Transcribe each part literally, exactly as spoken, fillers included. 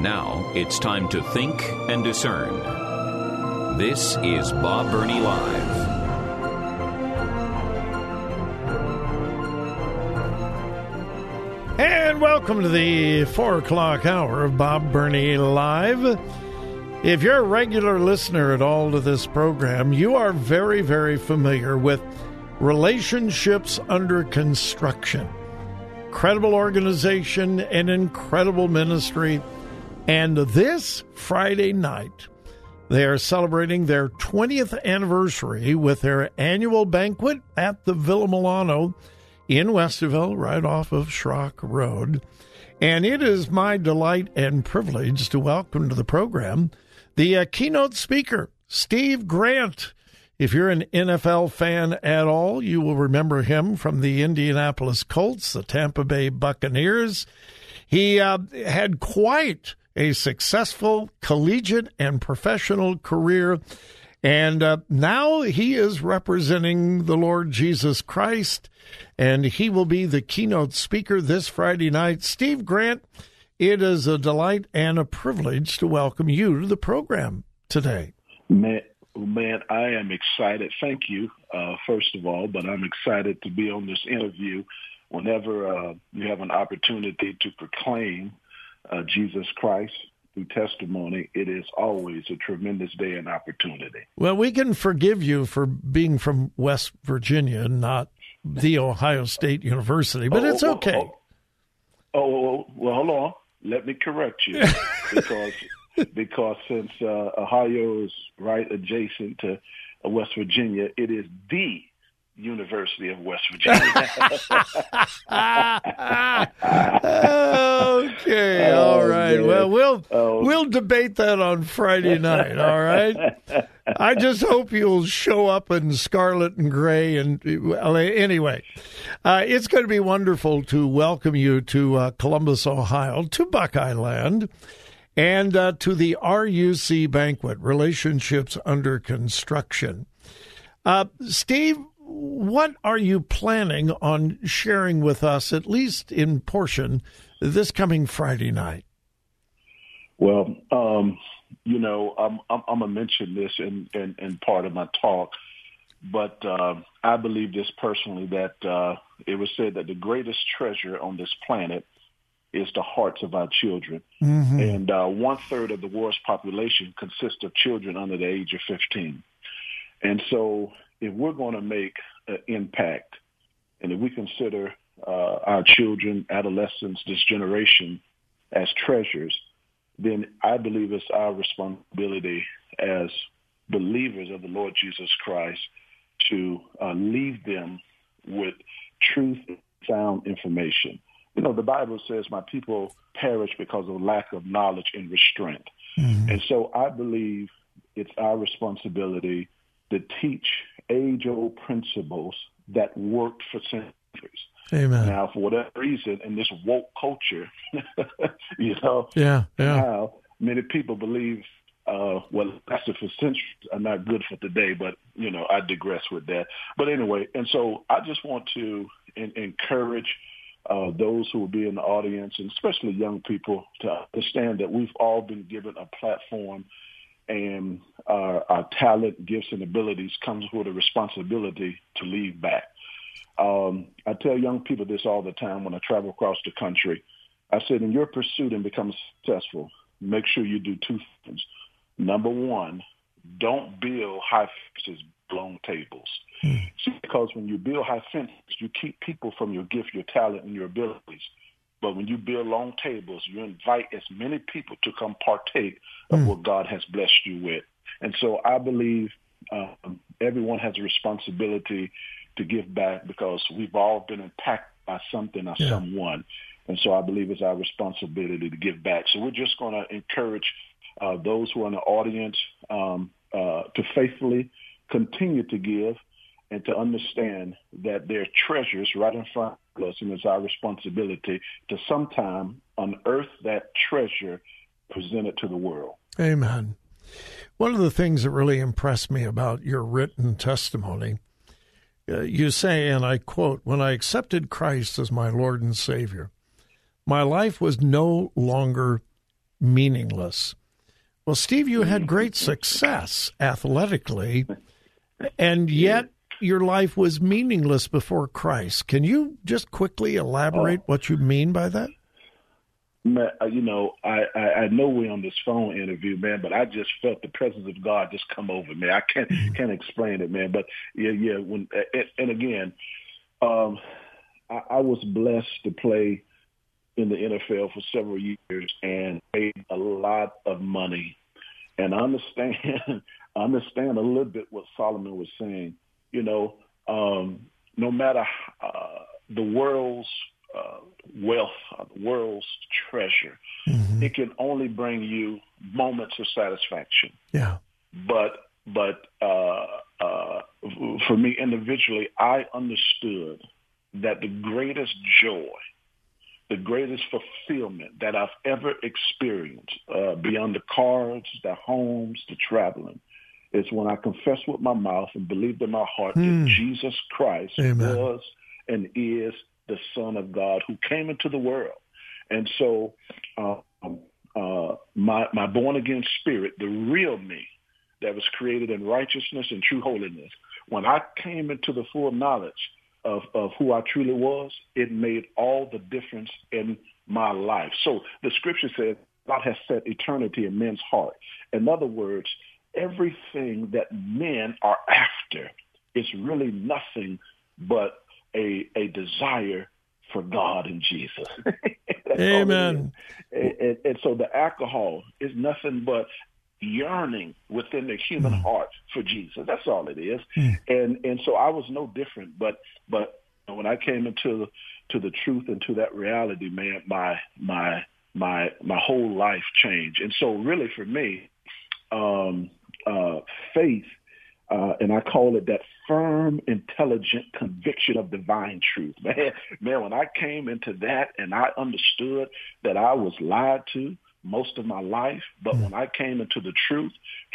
Now it's time to think and discern. This is Bob Burney Live. And welcome to the four o'clock hour of Bob Burney Live. If you're a regular listener at all to this program, you are very, very familiar with Relationships Under Construction. Incredible organization and incredible ministry. And this Friday night, they are celebrating their twentieth anniversary with their annual banquet at the Villa Milano in Westerville, right off of Schrock Road. And it is my delight and privilege to welcome to the program the uh, keynote speaker, Steve Grant. If you're an N F L fan at all, you will remember him from the Indianapolis Colts, the Tampa Bay Buccaneers. He uh, had quite a successful collegiate and professional career. And uh, now he is representing the Lord Jesus Christ, and he will be the keynote speaker this Friday night. Steve Grant, it is a delight and a privilege to welcome you to the program today. Man, man I am excited. Thank you, uh, first of all, but I'm excited to be on this interview. Whenever uh, you have an opportunity to proclaim Uh, Jesus Christ through testimony, it is always a tremendous day and opportunity. Well, we can forgive you for being from West Virginia, not the Ohio State University, but oh, it's okay. Oh, oh, oh, well, hold on. Let me correct you, because because since uh, Ohio is right adjacent to West Virginia, it is the University of West Virginia. Okay, all right. Oh, well, we'll oh. we'll debate that on Friday night, all right? I just hope you'll show up in scarlet and gray. And well, anyway, uh, it's going to be wonderful to welcome you to uh, Columbus, Ohio, to Buckeye Land, and uh, to the R U C banquet, Relationships Under Construction. Uh, Steve, what are you planning on sharing with us, at least in portion, this coming Friday night? Well, um, you know, I'm, I'm, I'm going to mention this in, in, in part of my talk, but uh, I believe this personally, that uh, it was said that the greatest treasure on this planet is the hearts of our children. Mm-hmm. And uh, one-third of the world's population consists of children under the age of fifteen. And so if we're going to make an impact, and if we consider uh, our children, adolescents, this generation as treasures, then I believe it's our responsibility as believers of the Lord Jesus Christ to uh, leave them with truth and sound information. You know, the Bible says my people perish because of lack of knowledge and restraint. Mm-hmm. And so I believe it's our responsibility to teach age-old principles that worked for centuries. Amen. Now, for whatever reason, in this woke culture, you know, yeah, yeah. Now many people believe uh, what lasted for centuries are not good for today, but, you know, I digress with that. But anyway, and so I just want to in- encourage uh, those who will be in the audience, and especially young people, to understand that we've all been given a platform, and our, our talent, gifts, and abilities comes with a responsibility to leave back. Um, I tell young people this all the time when I travel across the country. I said, in your pursuit and become successful, make sure you do two things. Number one, don't build high fences, long tables. Hmm. See, because when you build high fences, you keep people from your gift, your talent, and your abilities. But when you build long tables, you invite as many people to come partake of mm. what God has blessed you with. And so I believe um, everyone has a responsibility to give back, because we've all been impacted by something or yeah. someone. And so I believe it's our responsibility to give back. So we're just going to encourage uh, those who are in the audience um, uh, to faithfully continue to give and to understand that there are treasures right in front of us, and it's our responsibility to sometime unearth that treasure presented to the world. Amen. One of the things that really impressed me about your written testimony, uh, you say, and I quote, "When I accepted Christ as my Lord and Savior, my life was no longer meaningless." Well, Steve, you had great success athletically, and yet your life was meaningless before Christ. Can you just quickly elaborate what you mean by that? Man, you know, I, I, I know we're on this phone interview, man, but I just felt the presence of God just come over me. I can't can't explain it, man. But yeah, yeah. When and again, um, I, I was blessed to play in the N F L for several years and made a lot of money. And I understand, I understand a little bit what Solomon was saying. You know, um, no matter uh, the world's Uh, wealth, uh, the world's treasure. Mm-hmm. It can only bring you moments of satisfaction. Yeah. But but uh, uh, for me individually, I understood that the greatest joy, the greatest fulfillment that I've ever experienced uh, beyond the cars, the homes, the traveling, is when I confessed with my mouth and believed in my heart mm. that Jesus Christ Amen. was and is the Son of God who came into the world. And so uh, uh, my, my born-again spirit, the real me that was created in righteousness and true holiness, when I came into the full knowledge of, of who I truly was, it made all the difference in my life. So the scripture says, God has set eternity in men's heart. In other words, everything that men are after is really nothing but A, a desire for God and Jesus. Amen. And, and, and so the alcohol is nothing but yearning within the human mm. heart for Jesus. That's all it is. Mm. And and so I was no different. But but when I came into to the truth and to that reality, man, my my my my whole life changed. And so really for me, um, uh, faith. Uh, and I call it that firm, intelligent conviction of divine truth. Man, man, when I came into that and I understood that I was lied to most of my life, but mm. when I came into the truth,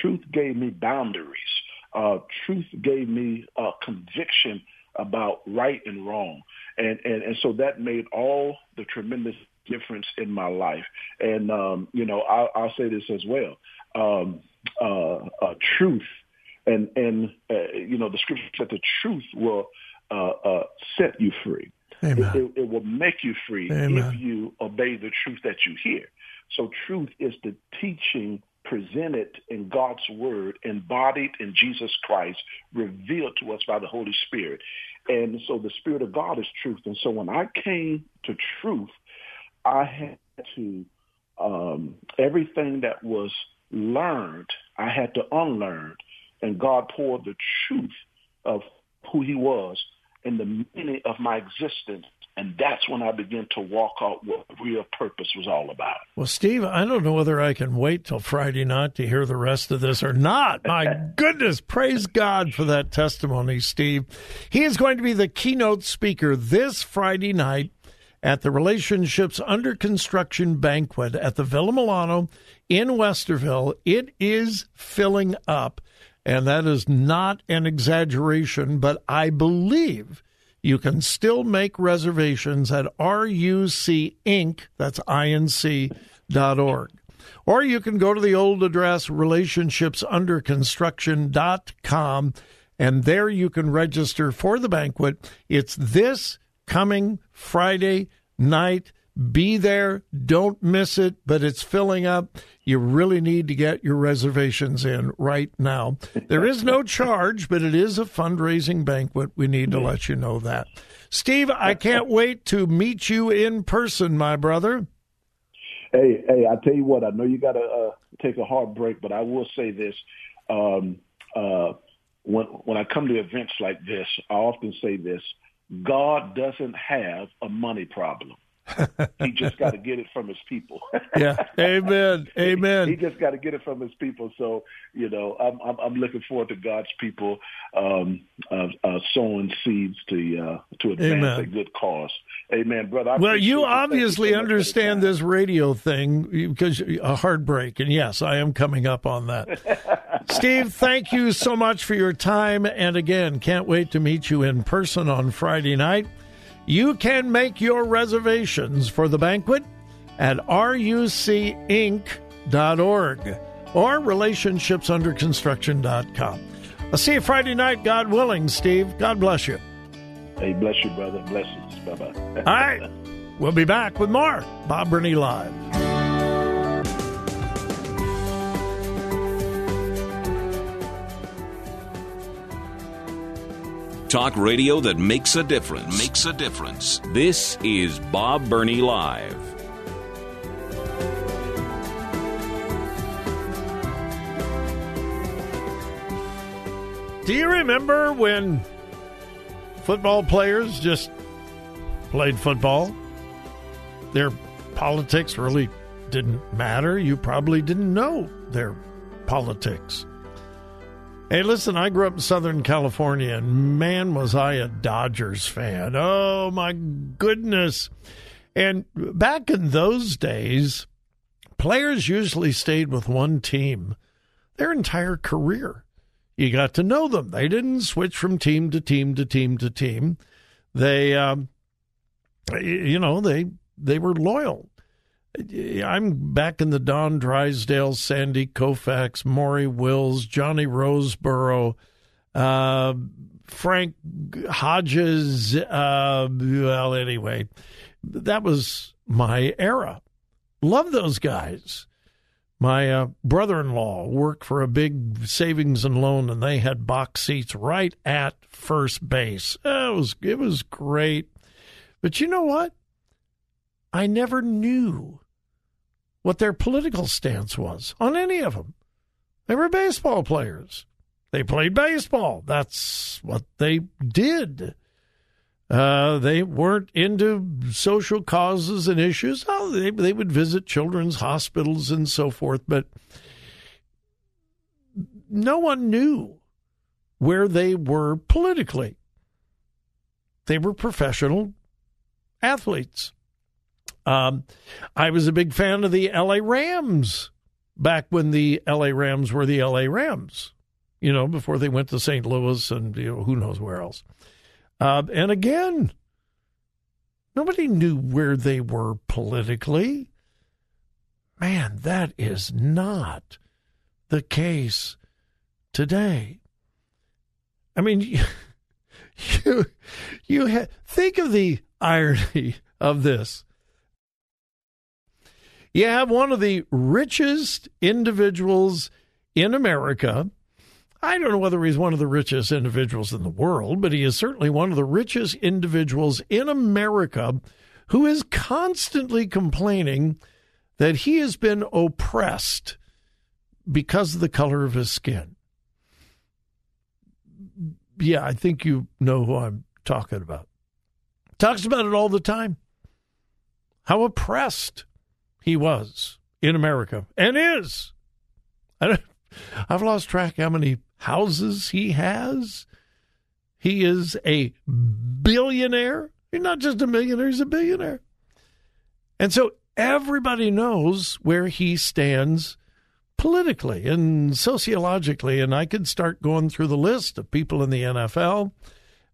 truth gave me boundaries. Uh, truth gave me a uh, conviction about right and wrong. And, and, and so that made all the tremendous difference in my life. And, um, you know, I, I'll say this as well. Um, uh, uh, truth. And, and uh, you know, the scripture said the truth will uh, uh, set you free. It, it, it will make you free Amen. if you obey the truth that you hear. So truth is the teaching presented in God's word, embodied in Jesus Christ, revealed to us by the Holy Spirit. And so the Spirit of God is truth. And so when I came to truth, I had to, um, everything that was learned, I had to unlearn. And God poured the truth of who he was and the meaning of my existence. And that's when I began to walk out what real purpose was all about. Well, Steve, I don't know whether I can wait till Friday night to hear the rest of this or not. My goodness, praise God for that testimony, Steve. He is going to be the keynote speaker this Friday night at the Relationships Under Construction Banquet at the Villa Milano in Westerville. It is filling up. And that is not an exaggeration, but I believe you can still make reservations at R U C inc, that's inc dot org. Or you can go to the old address, relationships under construction dot com, and there you can register for the banquet. It's this coming Friday night. Be there. Don't miss it, but it's filling up. You really need to get your reservations in right now. There is no charge, but it is a fundraising banquet. We need to let you know that. Steve, I can't wait to meet you in person, my brother. Hey, hey, I tell you what, I know you got to uh, take a hard break, but I will say this. Um, uh, when, when I come to events like this, I often say this: God doesn't have a money problem. He just got to get it from his people. Yeah, amen, amen. He, he just got to get it from his people. So, you know, I'm I'm, I'm looking forward to God's people um, uh, uh, sowing seeds to uh, to advance amen. a good cause. Amen, brother. I well, you obviously you so understand this radio thing because a heartbreak, and yes, I am coming up on that. Steve, thank you so much for your time, and again, can't wait to meet you in person on Friday night. You can make your reservations for the banquet at R U C inc dot org or relationships under construction dot com. I'll see you Friday night, God willing, Steve. God bless you. Hey, bless you, brother. Blessings. Bye-bye. All right. We'll be back with more Bob Burney Live. Talk radio that makes a difference. Makes a difference. This is Bob Burney Live. Do you remember when football players just played football? Their politics really didn't matter. You probably didn't know their politics. Hey, listen, I grew up in Southern California, and man, was I a Dodgers fan. Oh, my goodness. And back in those days, players usually stayed with one team their entire career. You got to know them. They didn't switch from team to team to team to team. They, um, you know, they they were loyal. I'm back in the Don Drysdale, Sandy Koufax, Maury Wills, Johnny Roseboro, uh, Frank Hodges. Uh, well, anyway, that was my era. Love those guys. My uh, brother-in-law worked for a big savings and loan, and they had box seats right at first base. It was it was great. But you know what? I never knew what their political stance was on any of them. They were baseball players. They played baseball. That's what they did. Uh, they weren't into social causes and issues. Oh, they, they would visit children's hospitals and so forth, but no one knew where they were politically. They were professional athletes. Um, I was a big fan of the L A. Rams back when the L A. Rams were the L A. Rams, you know, before they went to Saint Louis and you know, who knows where else. Uh, and again, nobody knew where they were politically. Man, that is not the case today. I mean, you you, you ha- think of the irony of this. You have one of the richest individuals in America. I don't know whether he's one of the richest individuals in the world, but he is certainly one of the richest individuals in America who is constantly complaining that he has been oppressed because of the color of his skin. Yeah, I think you know who I'm talking about. Talks about it all the time. How oppressed he was in America, and is. I don't, I've lost track how many houses he has. He is a billionaire. He's not just a millionaire, he's a billionaire. And so everybody knows where he stands politically and sociologically, and I could start going through the list of people in the N F L,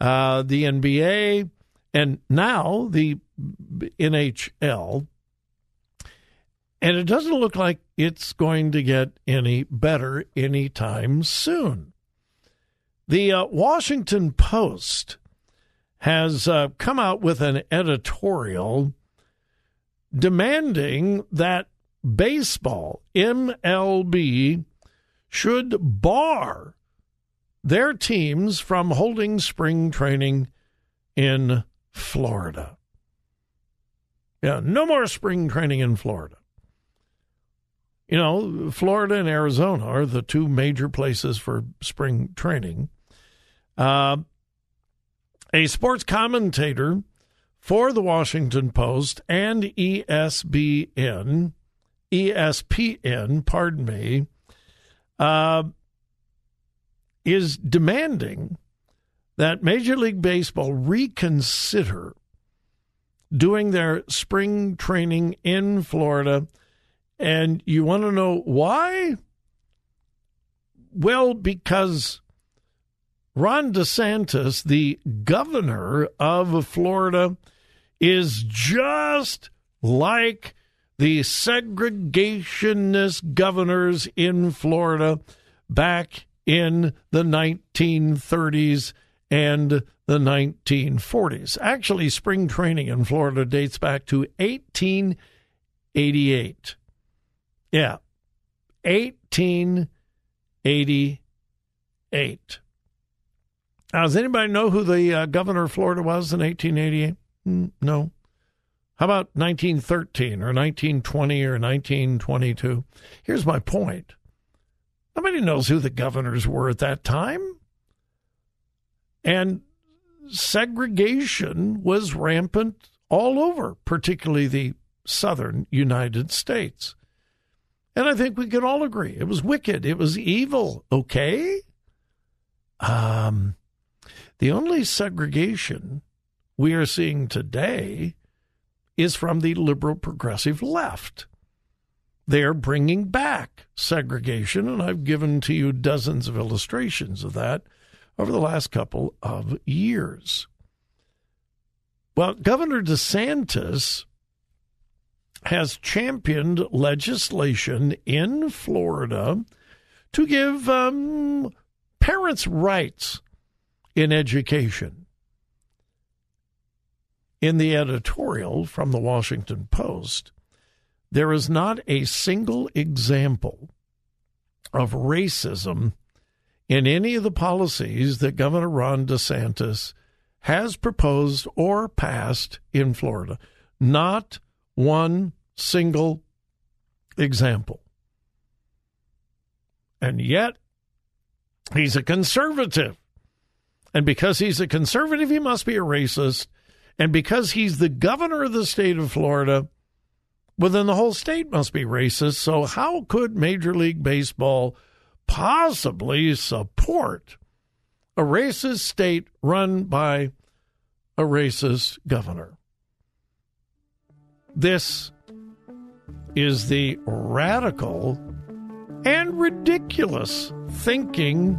uh, the N B A, and now the N H L. And it doesn't look like it's going to get any better anytime soon. The uh, Washington Post has uh, come out with an editorial demanding that baseball, M L B, should bar their teams from holding spring training in Florida. Yeah, no more spring training in Florida. You know, Florida and Arizona are the two major places for spring training. Uh, a sports commentator for the Washington Post and E S P N, E S P N, pardon me, uh, is demanding that Major League Baseball reconsider doing their spring training in Florida. And you want to know why? Well, because Ron DeSantis, the governor of Florida, is just like the segregationist governors in Florida back in the nineteen thirties and the nineteen forties. Actually, spring training in Florida dates back to eighteen eighty-eight. Yeah, eighteen eighty-eight. Now, does anybody know who the uh, governor of Florida was in eighteen eighty-eight? Mm, no. How about nineteen thirteen or nineteen twenty or nineteen twenty-two? Here's my point. Nobody knows who the governors were at that time. And segregation was rampant all over, particularly the southern United States. And I think we can all agree it was wicked. It was evil. Okay? Um, the only segregation we are seeing today is from the liberal progressive left. They are bringing back segregation, and I've given to you dozens of illustrations of that over the last couple of years. Well, Governor DeSantis has championed legislation in Florida to give um, parents rights in education. In the editorial from the Washington Post, there is not a single example of racism in any of the policies that Governor Ron DeSantis has proposed or passed in Florida. Not one single example. And yet, he's a conservative. And because he's a conservative, he must be a racist. And because he's the governor of the state of Florida, well, then the whole state must be racist. So how could Major League Baseball possibly support a racist state run by a racist governor? This is the radical and ridiculous thinking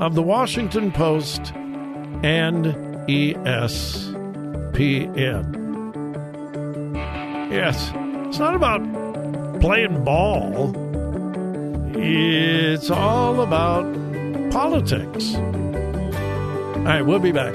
of the Washington Post and E S P N. Yes, it's not about playing ball. It's all about politics. All right, we'll be back.